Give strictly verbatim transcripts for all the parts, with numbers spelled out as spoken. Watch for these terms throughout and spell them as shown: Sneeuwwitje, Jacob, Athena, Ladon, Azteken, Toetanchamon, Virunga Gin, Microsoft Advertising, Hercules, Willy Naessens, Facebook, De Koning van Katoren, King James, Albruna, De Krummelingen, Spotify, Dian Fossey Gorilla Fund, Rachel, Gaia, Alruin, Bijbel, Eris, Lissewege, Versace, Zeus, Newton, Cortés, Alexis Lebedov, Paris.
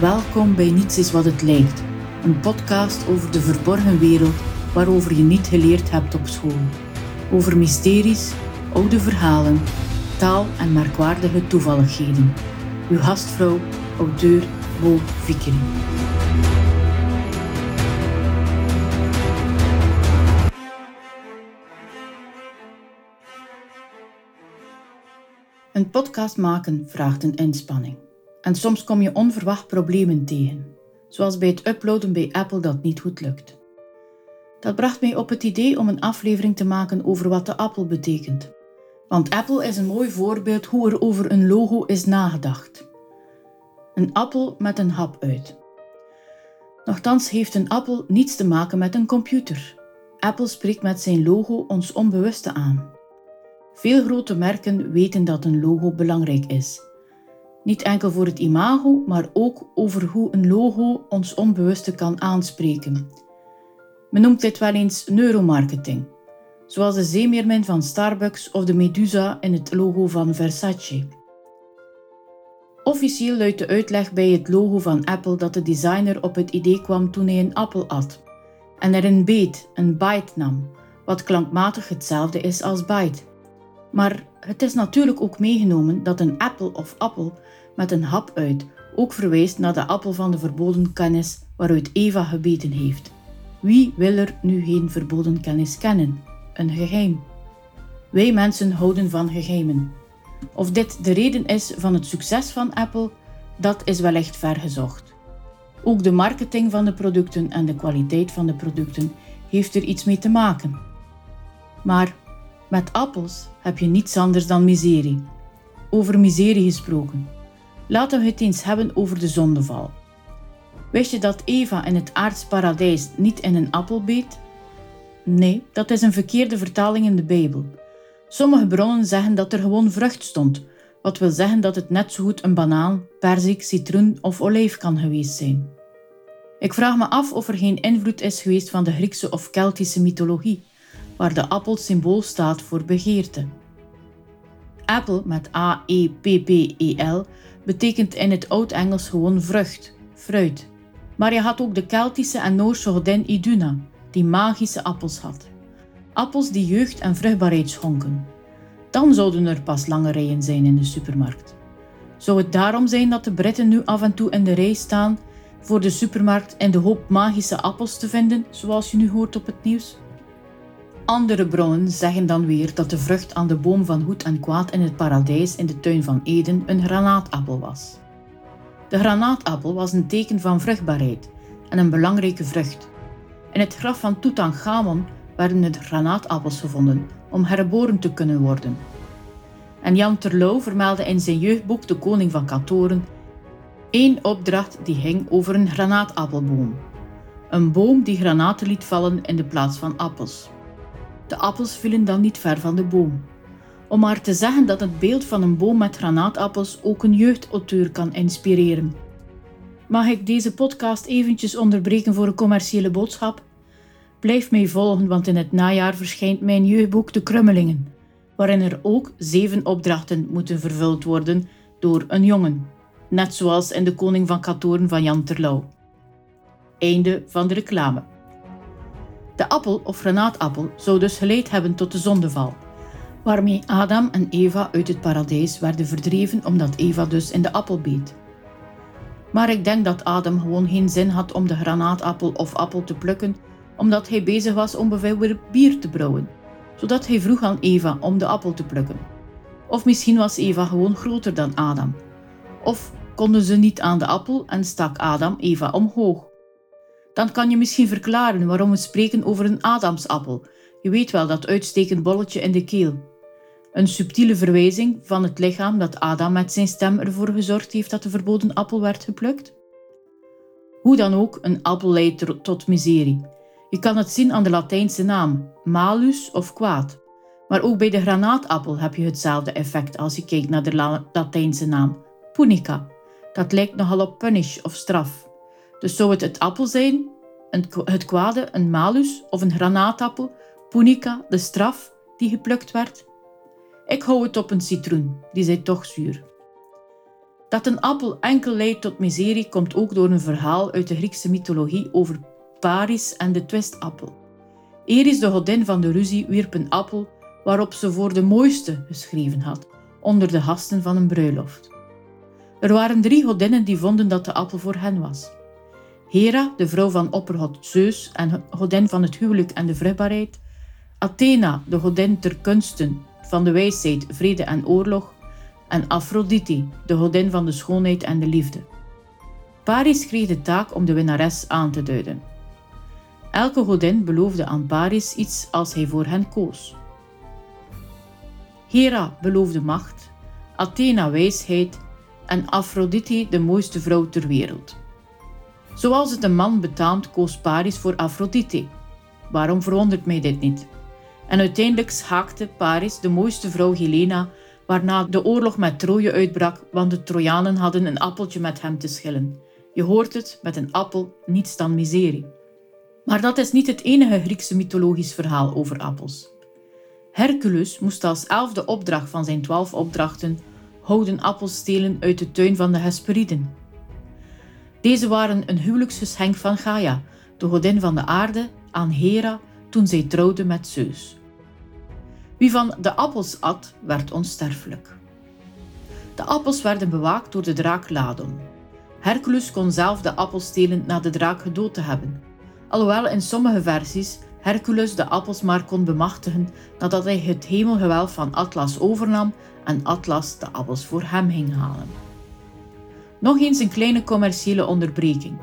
Welkom bij Niets is wat het lijkt, een podcast over de verborgen wereld waarover je niet geleerd hebt op school. Over mysteries, oude verhalen, taal en merkwaardige toevalligheden. Uw gastvrouw, auteur Bo Vickering. Een podcast maken vraagt een inspanning. En soms kom je onverwacht problemen tegen, zoals bij het uploaden bij Apple dat niet goed lukt. Dat bracht mij op het idee om een aflevering te maken over wat de appel betekent. Want Apple is een mooi voorbeeld hoe er over een logo is nagedacht. Een appel met een hap uit. Nochtans heeft een appel niets te maken met een computer. Apple spreekt met zijn logo ons onbewuste aan. Veel grote merken weten dat een logo belangrijk is. Niet enkel voor het imago, maar ook over hoe een logo ons onbewuste kan aanspreken. Men noemt dit wel eens neuromarketing, zoals de zeemeermin van Starbucks of de medusa in het logo van Versace. Officieel luidt de uitleg bij het logo van Apple dat de designer op het idee kwam toen hij een appel at en er een beet, een bite nam, wat klankmatig hetzelfde is als bite. Maar het is natuurlijk ook meegenomen dat een appel of appel met een hap uit ook verwijst naar de appel van de verboden kennis waaruit Eva gebeten heeft. Wie wil er nu geen verboden kennis kennen? Een geheim. Wij mensen houden van geheimen. Of dit de reden is van het succes van Apple, dat is wellicht vergezocht. Ook de marketing van de producten en de kwaliteit van de producten heeft er iets mee te maken. Maar met appels heb je niets anders dan miserie. Over miserie gesproken. Laten we het eens hebben over de zondeval. Wist je dat Eva in het aards paradijs niet in een appel beet? Nee, dat is een verkeerde vertaling in de Bijbel. Sommige bronnen zeggen dat er gewoon vrucht stond, wat wil zeggen dat het net zo goed een banaan, perzik, citroen of olijf kan geweest zijn. Ik vraag me af of er geen invloed is geweest van de Griekse of Keltische mythologie, waar de appel symbool staat voor begeerte. Apple met A-E-P-P-E-L betekent in het Oud-Engels gewoon vrucht, fruit. Maar je had ook de Keltische en Noorse godin Iduna, die magische appels had. Appels die jeugd en vruchtbaarheid schonken. Dan zouden er pas lange rijen zijn in de supermarkt. Zou het daarom zijn dat de Britten nu af en toe in de rij staan voor de supermarkt in de hoop magische appels te vinden, zoals je nu hoort op het nieuws? Andere bronnen zeggen dan weer dat de vrucht aan de boom van goed en kwaad in het paradijs in de tuin van Eden een granaatappel was. De granaatappel was een teken van vruchtbaarheid en een belangrijke vrucht. In het graf van Toetanchamon werden er granaatappels gevonden om herboren te kunnen worden. En Jan Terlouw vermeldde in zijn jeugdboek De Koning van Katoren één opdracht die ging over een granaatappelboom. Een boom die granaten liet vallen in de plaats van appels. De appels vielen dan niet ver van de boom. Om maar te zeggen dat het beeld van een boom met granaatappels ook een jeugdauteur kan inspireren. Mag ik deze podcast eventjes onderbreken voor een commerciële boodschap? Blijf mij volgen, want in het najaar verschijnt mijn jeugdboek De Krummelingen, waarin er ook zeven opdrachten moeten vervuld worden door een jongen. Net zoals in De Koning van Katoren van Jan Terlouw. Einde van de reclame. De appel of granaatappel zou dus geleid hebben tot de zondeval, waarmee Adam en Eva uit het paradijs werden verdreven omdat Eva dus in de appel beet. Maar ik denk dat Adam gewoon geen zin had om de granaatappel of appel te plukken, omdat hij bezig was om bijvoorbeeld bier te brouwen, zodat hij vroeg aan Eva om de appel te plukken. Of misschien was Eva gewoon groter dan Adam. Of konden ze niet aan de appel en stak Adam Eva omhoog. Dan kan je misschien verklaren waarom we spreken over een Adamsappel. Je weet wel, dat uitstekend bolletje in de keel. Een subtiele verwijzing van het lichaam dat Adam met zijn stem ervoor gezorgd heeft dat de verboden appel werd geplukt. Hoe dan ook, een appel leidt tot miserie. Je kan het zien aan de Latijnse naam, malus of kwaad. Maar ook bij de granaatappel heb je hetzelfde effect als je kijkt naar de La- Latijnse naam, punica. Dat lijkt nogal op punish of straf. Dus zou het het appel zijn, het kwade, een malus of een granaatappel, punica, de straf die geplukt werd? Ik hou het op een citroen, die zijn toch zuur. Dat een appel enkel leidt tot miserie komt ook door een verhaal uit de Griekse mythologie over Paris en de twistappel. Eris, de godin van de ruzie, wierp een appel waarop ze voor de mooiste geschreven had, onder de gasten van een bruiloft. Er waren drie godinnen die vonden dat de appel voor hen was. Hera, de vrouw van oppergod Zeus en godin van het huwelijk en de vruchtbaarheid. Athena, de godin ter kunsten van de wijsheid, vrede en oorlog. En Aphrodite, de godin van de schoonheid en de liefde. Paris kreeg de taak om de winnares aan te duiden. Elke godin beloofde aan Paris iets als hij voor hen koos. Hera beloofde macht, Athena wijsheid en Aphrodite de mooiste vrouw ter wereld. Zoals het een man betaamt, koos Paris voor Aphrodite. Waarom verwondert mij dit niet? En uiteindelijk schaakte Paris de mooiste vrouw Helena, waarna de oorlog met Troje uitbrak, want de Trojanen hadden een appeltje met hem te schillen. Je hoort het, met een appel niets dan miserie. Maar dat is niet het enige Griekse mythologisch verhaal over appels. Hercules moest als elfde opdracht van zijn twaalf opdrachten gouden appels stelen uit de tuin van de Hesperiden. Deze waren een huwelijksgeschenk van Gaia, de godin van de aarde, aan Hera toen zij trouwde met Zeus. Wie van de appels at, werd onsterfelijk. De appels werden bewaakt door de draak Ladon. Hercules kon zelf de appels stelen na de draak gedood te hebben, alhoewel in sommige versies Hercules de appels maar kon bemachtigen nadat hij het hemelgewelf van Atlas overnam en Atlas de appels voor hem ging halen. Nog eens een kleine commerciële onderbreking.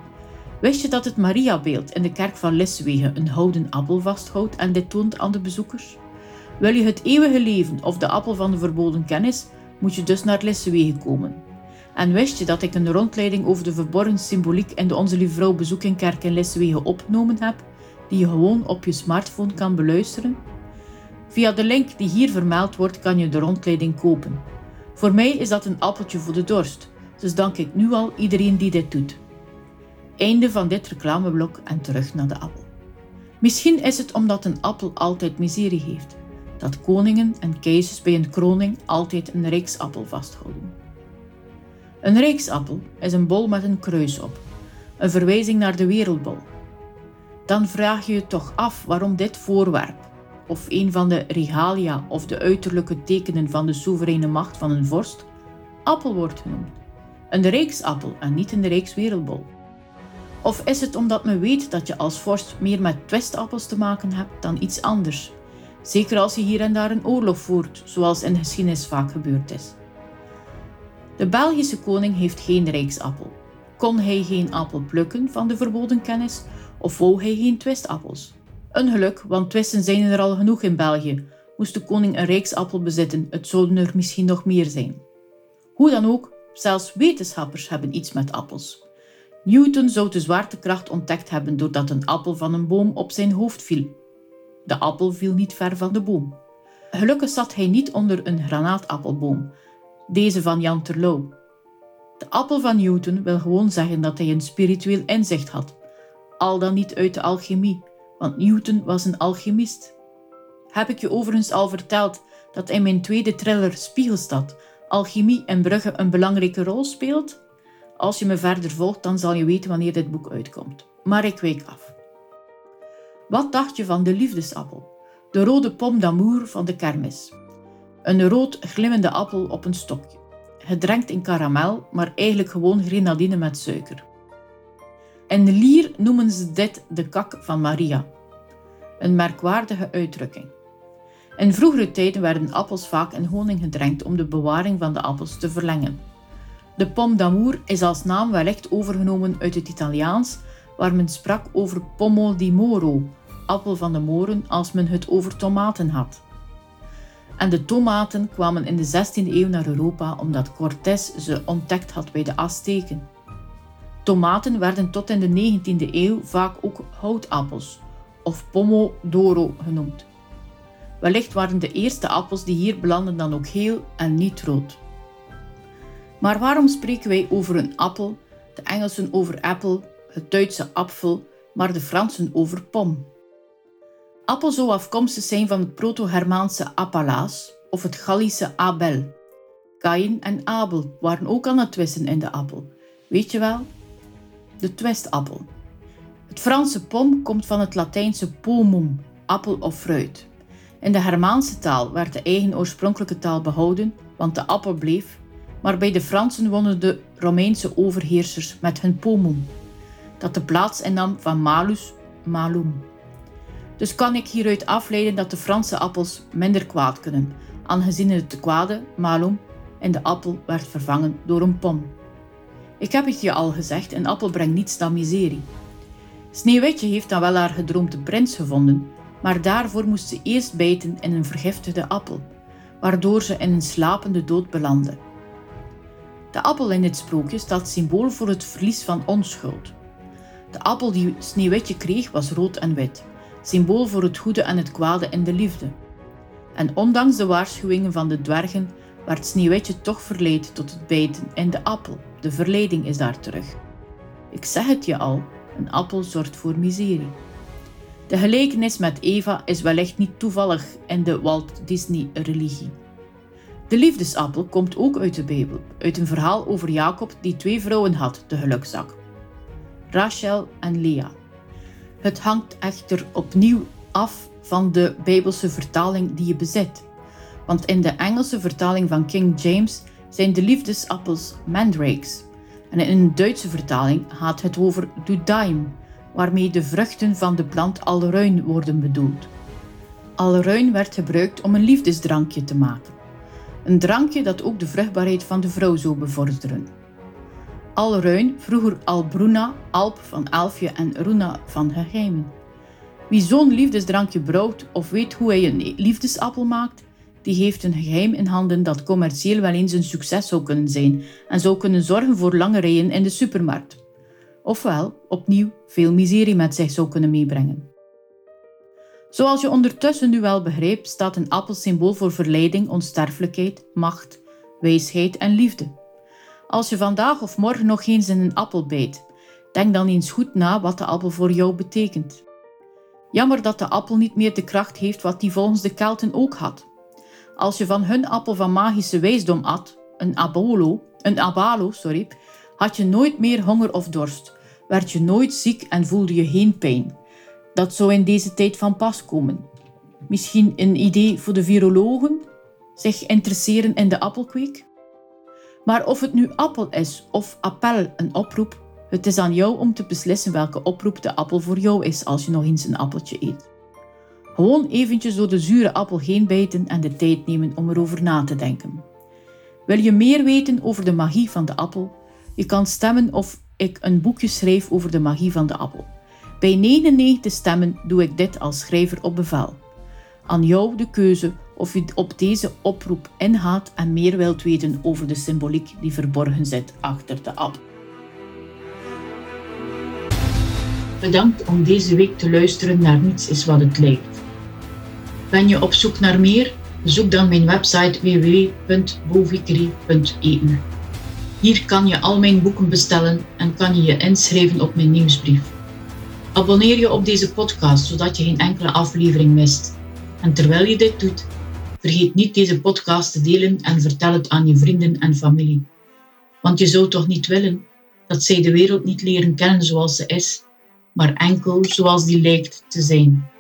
Wist je dat het Mariabeeld in de kerk van Lissewege een gouden appel vasthoudt en dit toont aan de bezoekers? Wil je het eeuwige leven of de appel van de verboden kennis, moet je dus naar Lissewege komen. En wist je dat ik een rondleiding over de verborgen symboliek in de Onze-Lieve-Vrouw-Bezoekingkerk in Lissewege opgenomen heb, die je gewoon op je smartphone kan beluisteren? Via de link die hier vermeld wordt kan je de rondleiding kopen. Voor mij is dat een appeltje voor de dorst, dus dank ik nu al iedereen die dit doet. Einde van dit reclameblok en terug naar de appel. Misschien is het omdat een appel altijd miserie heeft, dat koningen en keizers bij een kroning altijd een rijksappel vasthouden. Een rijksappel is een bol met een kruis op, een verwijzing naar de wereldbol. Dan vraag je je toch af waarom dit voorwerp, of een van de regalia of de uiterlijke tekenen van de soevereine macht van een vorst, appel wordt genoemd. Een rijksappel en niet een rijkswereldbol. Of is het omdat men weet dat je als vorst meer met twistappels te maken hebt dan iets anders? Zeker als je hier en daar een oorlog voert, zoals in de geschiedenis vaak gebeurd is. De Belgische koning heeft geen rijksappel. Kon hij geen appel plukken van de verboden kennis of wou hij geen twistappels? Een geluk, want twisten zijn er al genoeg in België. Moest de koning een rijksappel bezitten, het zouden er misschien nog meer zijn. Hoe dan ook, zelfs wetenschappers hebben iets met appels. Newton zou de zwaartekracht ontdekt hebben doordat een appel van een boom op zijn hoofd viel. De appel viel niet ver van de boom. Gelukkig zat hij niet onder een granaatappelboom, deze van Jan Terlouw. De appel van Newton wil gewoon zeggen dat hij een spiritueel inzicht had, al dan niet uit de alchemie, want Newton was een alchemist. Heb ik je overigens al verteld dat in mijn tweede thriller Spiegelstad alchemie in Brugge een belangrijke rol speelt? Als je me verder volgt, dan zal je weten wanneer dit boek uitkomt. Maar ik wijk af. Wat dacht je van de liefdesappel? De rode pomme d'amour van de kermis. Een rood glimmende appel op een stokje. Gedrenkt in karamel, maar eigenlijk gewoon grenadine met suiker. In Lier noemen ze dit de kak van Maria. Een merkwaardige uitdrukking. In vroegere tijden werden appels vaak in honing gedrenkt om de bewaring van de appels te verlengen. De pomme d'amour is als naam wellicht overgenomen uit het Italiaans, waar men sprak over pomo di moro, appel van de moren, als men het over tomaten had. En de tomaten kwamen in de zestiende eeuw naar Europa omdat Cortés ze ontdekt had bij de Azteken. Tomaten werden tot in de negentiende eeuw vaak ook houtappels, of pomo d'oro genoemd. Wellicht waren de eerste appels die hier belanden dan ook geel en niet rood. Maar waarom spreken wij over een appel, de Engelsen over apple, het Duitse apfel, maar de Fransen over pom? Appel zou afkomstig zijn van het proto-Germaanse appalaas of het Gallische Abel. Kaïn en Abel waren ook aan het twisten in de appel. Weet je wel? De twistappel. Het Franse pom komt van het Latijnse pomum, appel of fruit. In de Germaanse taal werd de eigen oorspronkelijke taal behouden, want de appel bleef, maar bij de Fransen wonnen de Romeinse overheersers met hun pomum, dat de plaats innam van malus, malum. Dus kan ik hieruit afleiden dat de Franse appels minder kwaad kunnen, aangezien het kwade, malum, in de appel werd vervangen door een pom. Ik heb het je al gezegd, een appel brengt niets dan miserie. Sneeuwwitje heeft dan wel haar gedroomde prins gevonden, maar daarvoor moest ze eerst bijten in een vergiftigde appel, waardoor ze in een slapende dood belandde. De appel in dit sprookje staat symbool voor het verlies van onschuld. De appel die Sneeuwwitje kreeg was rood en wit, symbool voor het goede en het kwade in de liefde. En ondanks de waarschuwingen van de dwergen werd Sneeuwwitje toch verleid tot het bijten in de appel. De verleiding is daar terug. Ik zeg het je al, een appel zorgt voor miserie. De gelijkenis met Eva is wellicht niet toevallig in de Walt Disney-religie. De liefdesappel komt ook uit de Bijbel, uit een verhaal over Jacob die twee vrouwen had, de gelukszak. Rachel en Lea. Het hangt echter opnieuw af van de Bijbelse vertaling die je bezit. Want in de Engelse vertaling van King James zijn de liefdesappels mandrakes. En in een Duitse vertaling gaat het over de daim, waarmee de vruchten van de plant alruin worden bedoeld. Alruin werd gebruikt om een liefdesdrankje te maken. Een drankje dat ook de vruchtbaarheid van de vrouw zou bevorderen. Alruin, vroeger Albruna, Alp van Elfje en Runa van Geheimen. Wie zo'n liefdesdrankje brouwt of weet hoe hij een liefdesappel maakt, die heeft een geheim in handen dat commercieel wel eens een succes zou kunnen zijn en zou kunnen zorgen voor lange rijen in de supermarkt. Ofwel, opnieuw, veel miserie met zich zou kunnen meebrengen. Zoals je ondertussen nu wel begrijpt, staat een appel symbool voor verleiding, onsterfelijkheid, macht, wijsheid en liefde. Als je vandaag of morgen nog eens in een appel bijt, denk dan eens goed na wat de appel voor jou betekent. Jammer dat de appel niet meer de kracht heeft wat die volgens de Kelten ook had. Als je van hun appel van magische wijsdom at, een abolo, een abalo, sorry, had je nooit meer honger of dorst, werd je nooit ziek en voelde je geen pijn. Dat zou in deze tijd van pas komen. Misschien een idee voor de virologen? Zich interesseren in de appelkweek? Maar of het nu appel is of appel, een oproep, het is aan jou om te beslissen welke oproep de appel voor jou is als je nog eens een appeltje eet. Gewoon eventjes door de zure appel heen bijten en de tijd nemen om erover na te denken. Wil je meer weten over de magie van de appel? Je kan stemmen of ik een boekje schrijf over de magie van de appel. Bij negenennegentig stemmen doe ik dit als schrijver op bevel. Aan jou de keuze of je op deze oproep ingaat en meer wilt weten over de symboliek die verborgen zit achter de appel. Bedankt om deze week te luisteren naar Niets is wat het lijkt. Ben je op zoek naar meer? Bezoek dan mijn website w w w punt bo vickering punt e u. Hier kan je al mijn boeken bestellen en kan je je inschrijven op mijn nieuwsbrief. Abonneer je op deze podcast, zodat je geen enkele aflevering mist. En terwijl je dit doet, vergeet niet deze podcast te delen en vertel het aan je vrienden en familie. Want je zou toch niet willen dat zij de wereld niet leren kennen zoals ze is, maar enkel zoals die lijkt te zijn.